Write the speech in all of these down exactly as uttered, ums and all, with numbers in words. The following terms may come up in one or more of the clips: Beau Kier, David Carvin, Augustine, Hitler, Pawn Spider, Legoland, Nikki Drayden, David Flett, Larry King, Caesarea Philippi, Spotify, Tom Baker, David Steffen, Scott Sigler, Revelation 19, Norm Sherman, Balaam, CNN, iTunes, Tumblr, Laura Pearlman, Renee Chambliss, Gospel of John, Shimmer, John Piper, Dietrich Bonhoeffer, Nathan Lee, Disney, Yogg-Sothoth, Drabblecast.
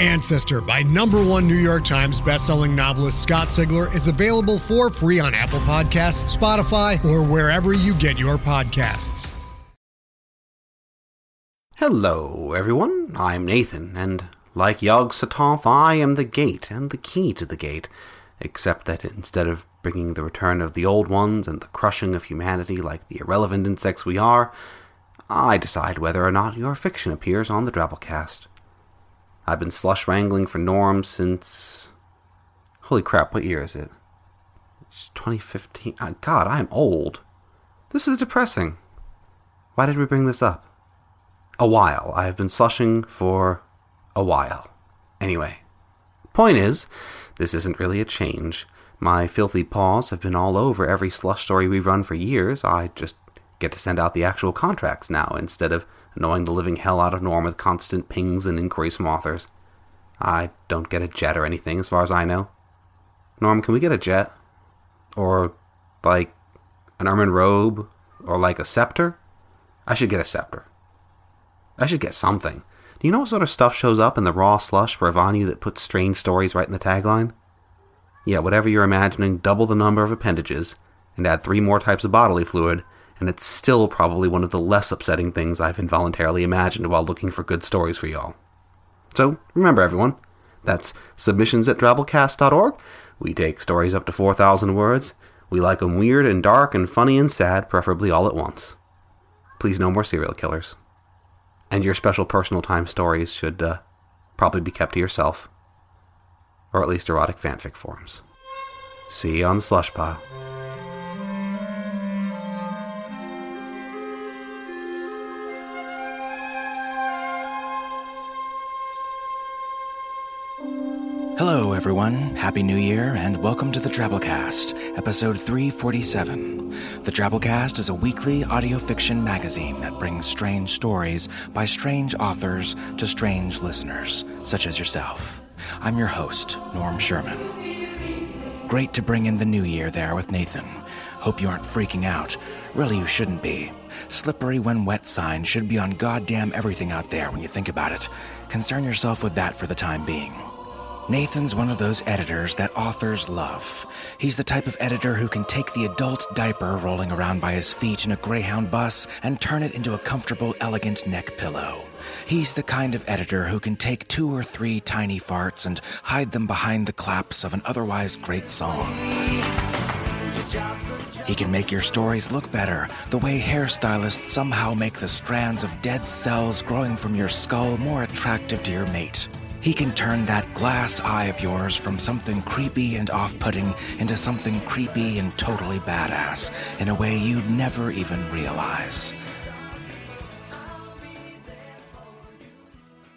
Ancestor by number one New York Times bestselling novelist Scott Sigler is available for free on Apple Podcasts, Spotify, or wherever you get your podcasts. Hello, everyone. I'm Nathan, and like Yogg-Sothoth, I am the gate and the key to the gate, except that instead of bringing the return of the old ones and the crushing of humanity like the irrelevant insects we are, I decide whether or not your fiction appears on the Drabblecast. I've been slush wrangling for Norm since... Holy crap, what year is it? It's twenty fifteen. Oh, God, I'm old. This is depressing. Why did we bring this up? A while. I've been slushing for a while. Anyway, point is, this isn't really a change. My filthy paws have been all over every slush story we've run for years. I just get to send out the actual contracts now instead of annoying the living hell out of Norm with constant pings and inquiries from authors. I don't get a jet or anything, as far as I know. Norm, can we get a jet? Or, like, an ermine robe? Or, like, a scepter? I should get a scepter. I should get something. Do you know what sort of stuff shows up in the raw slush for Ivanu that puts strange stories right in the tagline? Yeah, whatever you're imagining, double the number of appendages, and add three more types of bodily fluid, and it's still probably one of the less upsetting things I've involuntarily imagined while looking for good stories for y'all. So, remember everyone, that's submissions at drabblecast dot org. We take stories up to four thousand words. We like them weird and dark and funny and sad, preferably all at once. Please no more serial killers. And your special personal time stories should uh, probably be kept to yourself. Or at least erotic fanfic forums. See you on the slush pile. Hello, everyone. Happy New Year, and welcome to the Drabblecast, episode three forty-seven. The Drabblecast is a weekly audio fiction magazine that brings strange stories by strange authors to strange listeners, such as yourself. I'm your host, Norm Sherman. Great to bring in the new year there with Nathan. Hope you aren't freaking out. Really, you shouldn't be. Slippery when wet sign should be on goddamn everything out there when you think about it. Concern yourself with that for the time being. Nathan's one of those editors that authors love. He's the type of editor who can take the adult diaper rolling around by his feet in a Greyhound bus and turn it into a comfortable, elegant neck pillow. He's the kind of editor who can take two or three tiny farts and hide them behind the claps of an otherwise great song. He can make your stories look better, the way hairstylists somehow make the strands of dead cells growing from your skull more attractive to your mate. He can turn that glass eye of yours from something creepy and off-putting into something creepy and totally badass in a way you'd never even realize.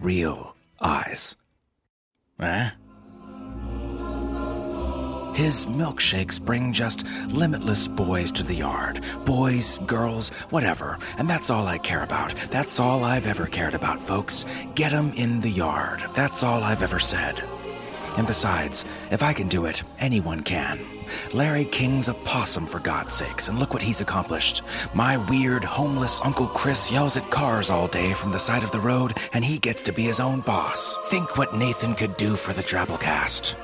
Real eyes. Eh? His milkshakes bring just limitless boys to the yard. Boys, girls, whatever. And that's all I care about. That's all I've ever cared about, folks. Get 'em in the yard. That's all I've ever said. And besides, if I can do it, anyone can. Larry King's a possum, for God's sakes, and look what he's accomplished. My weird, homeless Uncle Chris yells at cars all day from the side of the road, and he gets to be his own boss. Think what Nathan could do for the Drabblecast.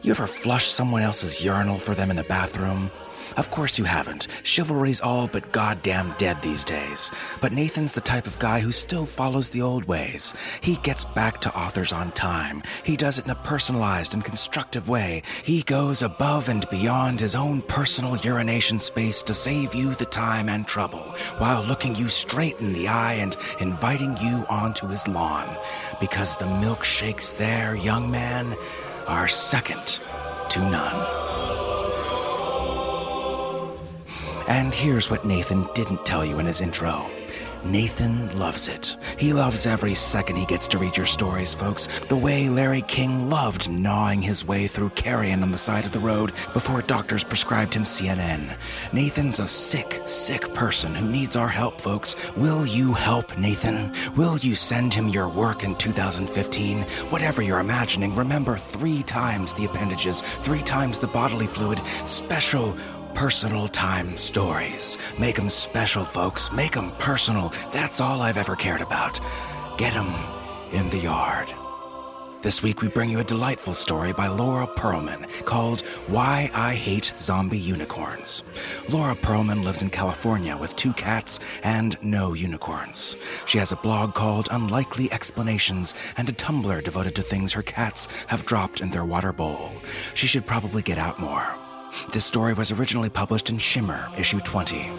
You ever flush someone else's urinal for them in a bathroom? Of course you haven't. Chivalry's all but goddamn dead these days. But Nathan's the type of guy who still follows the old ways. He gets back to authors on time. He does it in a personalized and constructive way. He goes above and beyond his own personal urination space to save you the time and trouble, while looking you straight in the eye and inviting you onto his lawn. Because the milkshakes there, young man, are second to none. And here's what Nathan didn't tell you in his intro. Nathan loves it. He loves every second he gets to read your stories, folks, the way Larry King loved gnawing his way through carrion on the side of the road before doctors prescribed him C N N. Nathan's a sick, sick person who needs our help, folks. Will you help Nathan? Will you send him your work in two thousand fifteen? Whatever you're imagining, remember three times the appendages, three times the bodily fluid, special personal time stories. Make them special, folks. Make them personal. That's all I've ever cared about. Get them in the yard. This week, we bring you a delightful story by Laura Pearlman called Why I Hate Zombie Unicorns. Laura Pearlman lives in California with two cats and no unicorns. She has a blog called Unlikely Explanations and a Tumblr devoted to things her cats have dropped in their water bowl. She should probably get out more. This story was originally published in Shimmer, issue twenty.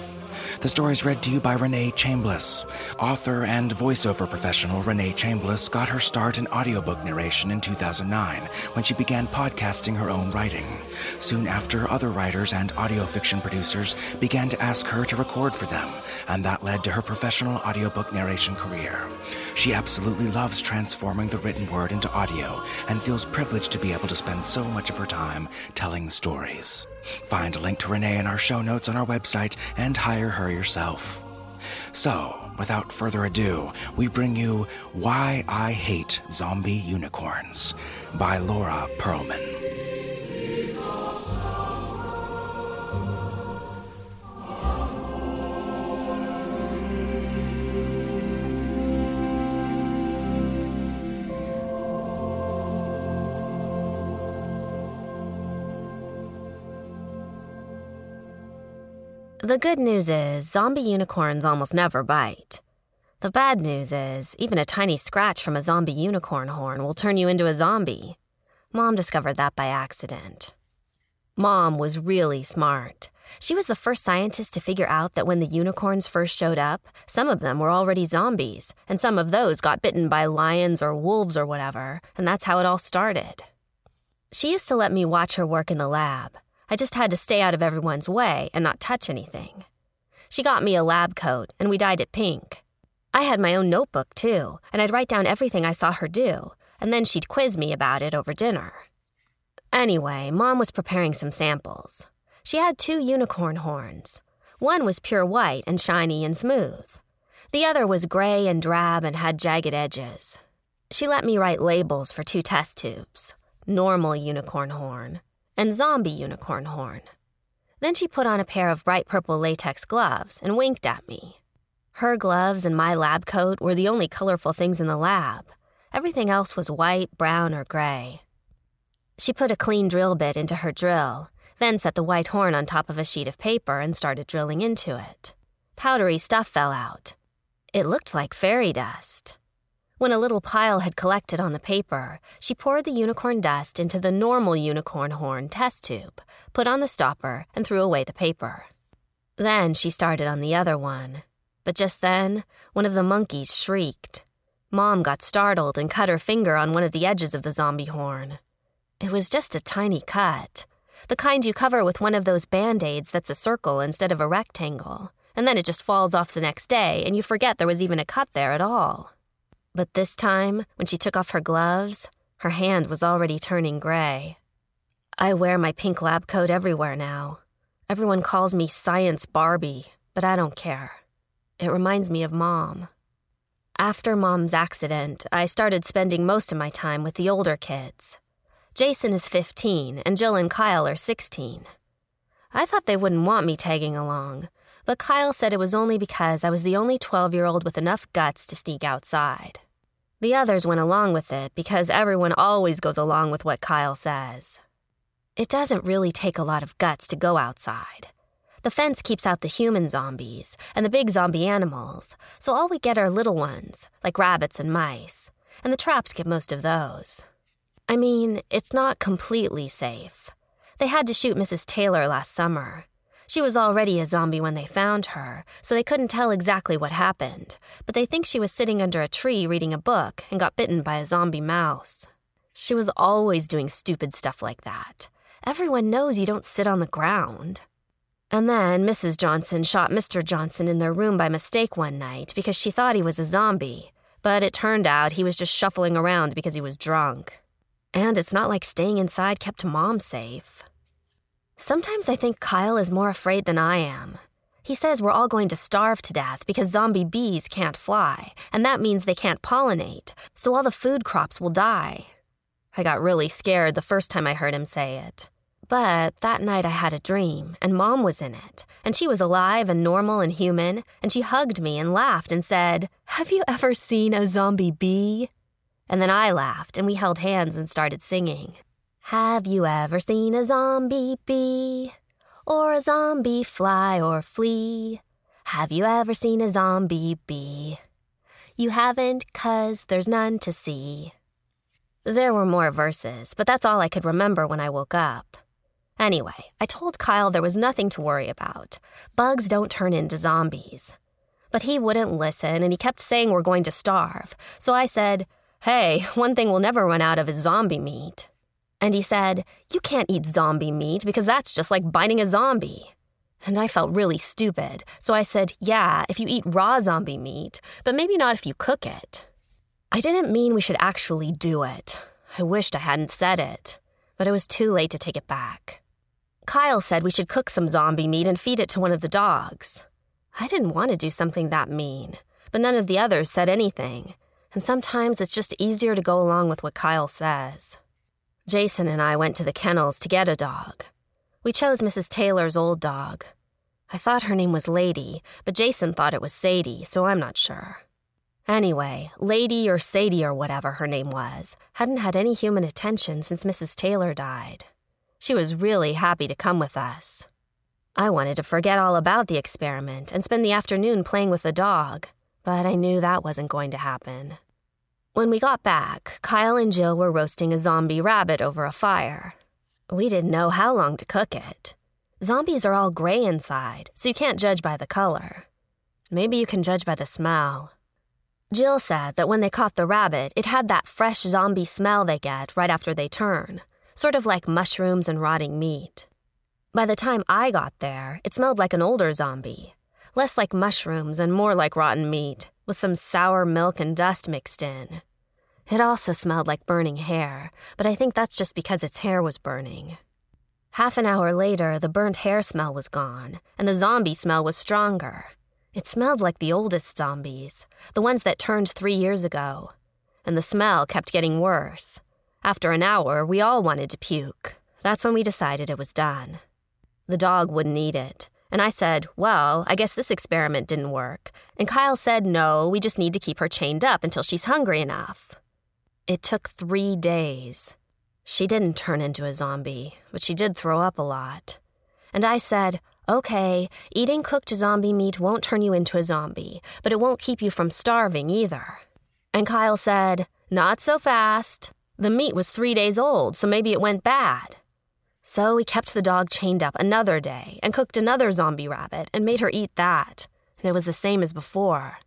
The story is read to you by Renee Chambliss. Author and voiceover professional Renee Chambliss got her start in audiobook narration in two thousand nine when she began podcasting her own writing. Soon after, other writers and audio fiction producers began to ask her to record for them, and that led to her professional audiobook narration career. She absolutely loves transforming the written word into audio and feels privileged to be able to spend so much of her time telling stories. Find a link to Renee in our show notes on our website and hire her yourself. So, without further ado, we bring you Why I Hate Zombie Unicorns by Laura Pearlman. The good news is zombie unicorns almost never bite. The bad news is even a tiny scratch from a zombie unicorn horn will turn you into a zombie. Mom discovered that by accident. Mom was really smart. She was the first scientist to figure out that when the unicorns first showed up, some of them were already zombies, and some of those got bitten by lions or wolves or whatever, and that's how it all started. She used to let me watch her work in the lab. I just had to stay out of everyone's way and not touch anything. She got me a lab coat, and we dyed it pink. I had my own notebook, too, and I'd write down everything I saw her do, and then she'd quiz me about it over dinner. Anyway, Mom was preparing some samples. She had two unicorn horns. One was pure white and shiny and smooth. The other was gray and drab and had jagged edges. She let me write labels for two test tubes: normal unicorn horn and zombie unicorn horn. Then she put on a pair of bright purple latex gloves and winked at me. Her gloves and my lab coat were the only colorful things in the lab. Everything else was white, brown, or gray. She put a clean drill bit into her drill, then set the white horn on top of a sheet of paper and started drilling into it. Powdery stuff fell out. It looked like fairy dust. When a little pile had collected on the paper, she poured the unicorn dust into the normal unicorn horn test tube, put on the stopper, and threw away the paper. Then she started on the other one. But just then, one of the monkeys shrieked. Mom got startled and cut her finger on one of the edges of the zombie horn. It was just a tiny cut, the kind you cover with one of those Band-Aids that's a circle instead of a rectangle, and then it just falls off the next day and you forget there was even a cut there at all. But this time, when she took off her gloves, her hand was already turning gray. I wear my pink lab coat everywhere now. Everyone calls me Science Barbie, but I don't care. It reminds me of Mom. After Mom's accident, I started spending most of my time with the older kids. Jason is fifteen, and Jill and Kyle are sixteen. I thought they wouldn't want me tagging along, but Kyle said it was only because I was the only twelve-year-old with enough guts to sneak outside. The others went along with it because everyone always goes along with what Kyle says. It doesn't really take a lot of guts to go outside. The fence keeps out the human zombies and the big zombie animals, so all we get are little ones, like rabbits and mice, and the traps get most of those. I mean, it's not completely safe. They had to shoot Missus Taylor last summer. She was already a zombie when they found her, so they couldn't tell exactly what happened, but they think she was sitting under a tree reading a book and got bitten by a zombie mouse. She was always doing stupid stuff like that. Everyone knows you don't sit on the ground. And then Missus Johnson shot Mister Johnson in their room by mistake one night because she thought he was a zombie, but it turned out he was just shuffling around because he was drunk. And it's not like staying inside kept Mom safe. Sometimes I think Kyle is more afraid than I am. He says we're all going to starve to death because zombie bees can't fly, and that means they can't pollinate, so all the food crops will die. I got really scared the first time I heard him say it. But that night I had a dream, and Mom was in it, and she was alive and normal and human, and she hugged me and laughed and said, "Have you ever seen a zombie bee?" And then I laughed, and we held hands and started singing. Have you ever seen a zombie bee? Or a zombie fly or flee? Have you ever seen a zombie bee? You haven't, 'cause there's none to see. There were more verses, but that's all I could remember when I woke up. Anyway, I told Kyle there was nothing to worry about. Bugs don't turn into zombies. But he wouldn't listen, and he kept saying we're going to starve. So I said, "Hey, one thing we'll never run out of is zombie meat." And he said, "You can't eat zombie meat because that's just like biting a zombie." And I felt really stupid, so I said, "Yeah, if you eat raw zombie meat, but maybe not if you cook it." I didn't mean we should actually do it. I wished I hadn't said it, but it was too late to take it back. Kyle said we should cook some zombie meat and feed it to one of the dogs. I didn't want to do something that mean, but none of the others said anything, and sometimes it's just easier to go along with what Kyle says. Jason and I went to the kennels to get a dog. We chose Missus Taylor's old dog. I thought her name was Lady, but Jason thought it was Sadie, so I'm not sure. Anyway, Lady or Sadie or whatever her name was hadn't had any human attention since Missus Taylor died. She was really happy to come with us. I wanted to forget all about the experiment and spend the afternoon playing with the dog, but I knew that wasn't going to happen. When we got back, Kyle and Jill were roasting a zombie rabbit over a fire. We didn't know how long to cook it. Zombies are all gray inside, so you can't judge by the color. Maybe you can judge by the smell. Jill said that when they caught the rabbit, it had that fresh zombie smell they get right after they turn, sort of like mushrooms and rotting meat. By the time I got there, it smelled like an older zombie, less like mushrooms and more like rotten meat, with some sour milk and dust mixed in. It also smelled like burning hair, but I think that's just because its hair was burning. Half an hour later, the burnt hair smell was gone, and the zombie smell was stronger. It smelled like the oldest zombies, the ones that turned three years ago. And the smell kept getting worse. After an hour, we all wanted to puke. That's when we decided it was done. The dog wouldn't eat it. And I said, "Well, I guess this experiment didn't work." And Kyle said, "No, we just need to keep her chained up until she's hungry enough." It took three days. She didn't turn into a zombie, but she did throw up a lot. And I said, "Okay, eating cooked zombie meat won't turn you into a zombie, but it won't keep you from starving either." And Kyle said, "Not so fast. The meat was three days old, so maybe it went bad." So we kept the dog chained up another day and cooked another zombie rabbit and made her eat that, and it was the same as before.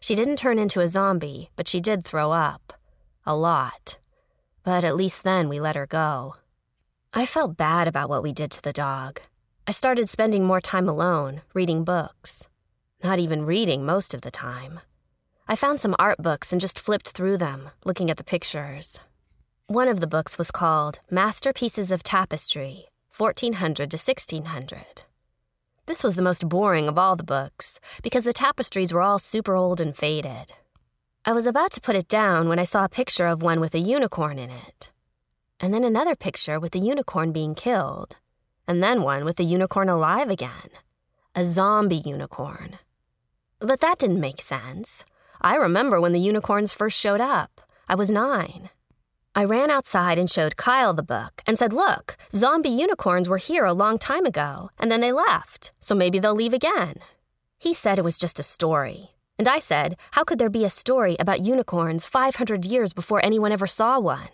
She didn't turn into a zombie, but she did throw up. A lot. But at least then we let her go. I felt bad about what we did to the dog. I started spending more time alone, reading books. Not even reading most of the time. I found some art books and just flipped through them, looking at the pictures. One of the books was called Masterpieces of Tapestry, fourteen hundred to sixteen hundred. This was the most boring of all the books, because the tapestries were all super old and faded. I was about to put it down when I saw a picture of one with a unicorn in it. And then another picture with the unicorn being killed. And then one with the unicorn alive again. A zombie unicorn. But that didn't make sense. I remember when the unicorns first showed up. I was nine. I ran outside and showed Kyle the book and said, "Look, zombie unicorns were here a long time ago, and then they left, so maybe they'll leave again." He said it was just a story. And I said, "How could there be a story about unicorns five hundred years before anyone ever saw one?"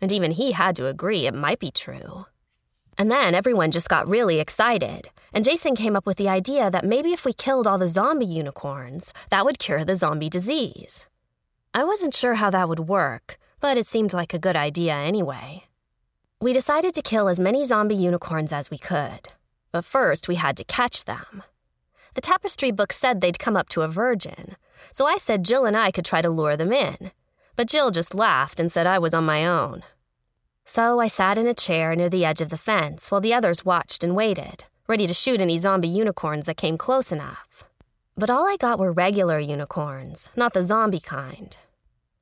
And even he had to agree it might be true. And then everyone just got really excited, and Jason came up with the idea that maybe if we killed all the zombie unicorns, that would cure the zombie disease. I wasn't sure how that would work, but it seemed like a good idea anyway. We decided to kill as many zombie unicorns as we could. But first we had to catch them. The tapestry book said they'd come up to a virgin, so I said Jill and I could try to lure them in. But Jill just laughed and said I was on my own. So I sat in a chair near the edge of the fence while the others watched and waited, ready to shoot any zombie unicorns that came close enough. But all I got were regular unicorns, not the zombie kind.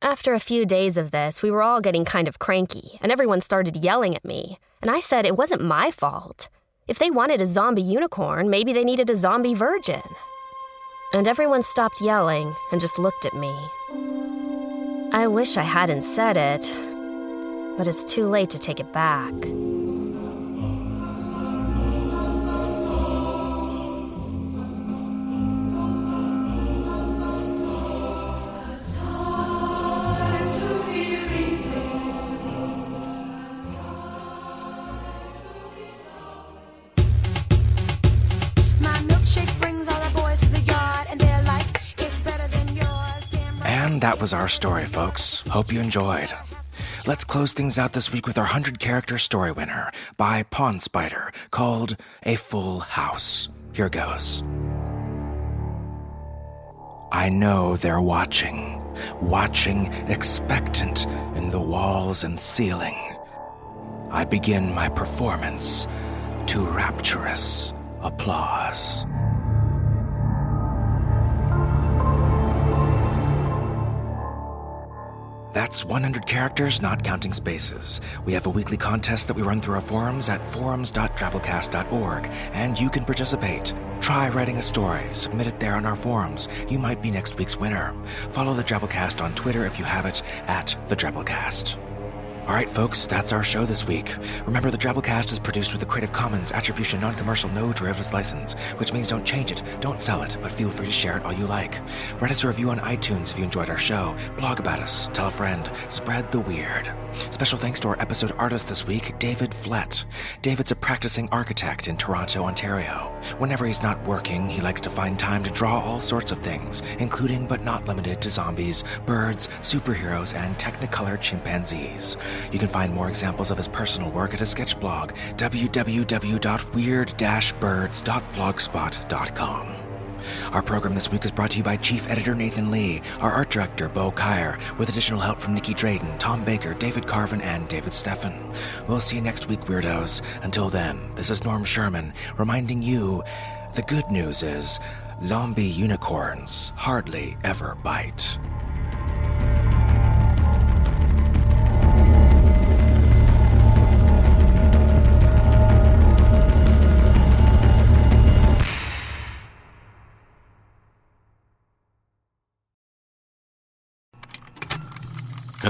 After a few days of this, we were all getting kind of cranky, and everyone started yelling at me, and I said it wasn't my fault. If they wanted a zombie unicorn, maybe they needed a zombie virgin. And everyone stopped yelling and just looked at me. I wish I hadn't said it, but it's too late to take it back. That was our story, folks. Hope you enjoyed. Let's close things out this week with our one hundred character story winner by Pawn Spider, called A Full House. Here goes. I know they're watching, watching expectant in the walls and ceiling. I begin my performance to rapturous applause. That's one hundred characters, not counting spaces. We have a weekly contest that we run through our forums at forums dot drabblecast dot org, and you can participate. Try writing a story. Submit it there on our forums. You might be next week's winner. Follow the Drabblecast on Twitter if you have it, at the Drabblecast. All right, folks, that's our show this week. Remember, the Drabblecast is produced with a Creative Commons Attribution Non-Commercial No Derivatives License, which means don't change it, don't sell it, but feel free to share it all you like. Write us a review on iTunes if you enjoyed our show. Blog about us. Tell a friend. Spread the weird. Special thanks to our episode artist this week, David Flett. David's a practicing architect in Toronto, Ontario. Whenever he's not working, he likes to find time to draw all sorts of things, including but not limited to zombies, birds, superheroes, and Technicolor chimpanzees. You can find more examples of his personal work at his sketch blog, w w w dot weird dash birds dot blogspot dot com. Our program this week is brought to you by Chief Editor Nathan Lee, our art director, Beau Kier, with additional help from Nikki Drayden, Tom Baker, David Carvin, and David Steffen. We'll see you next week, weirdos. Until then, this is Norm Sherman, reminding you, the good news is, zombie unicorns hardly ever bite.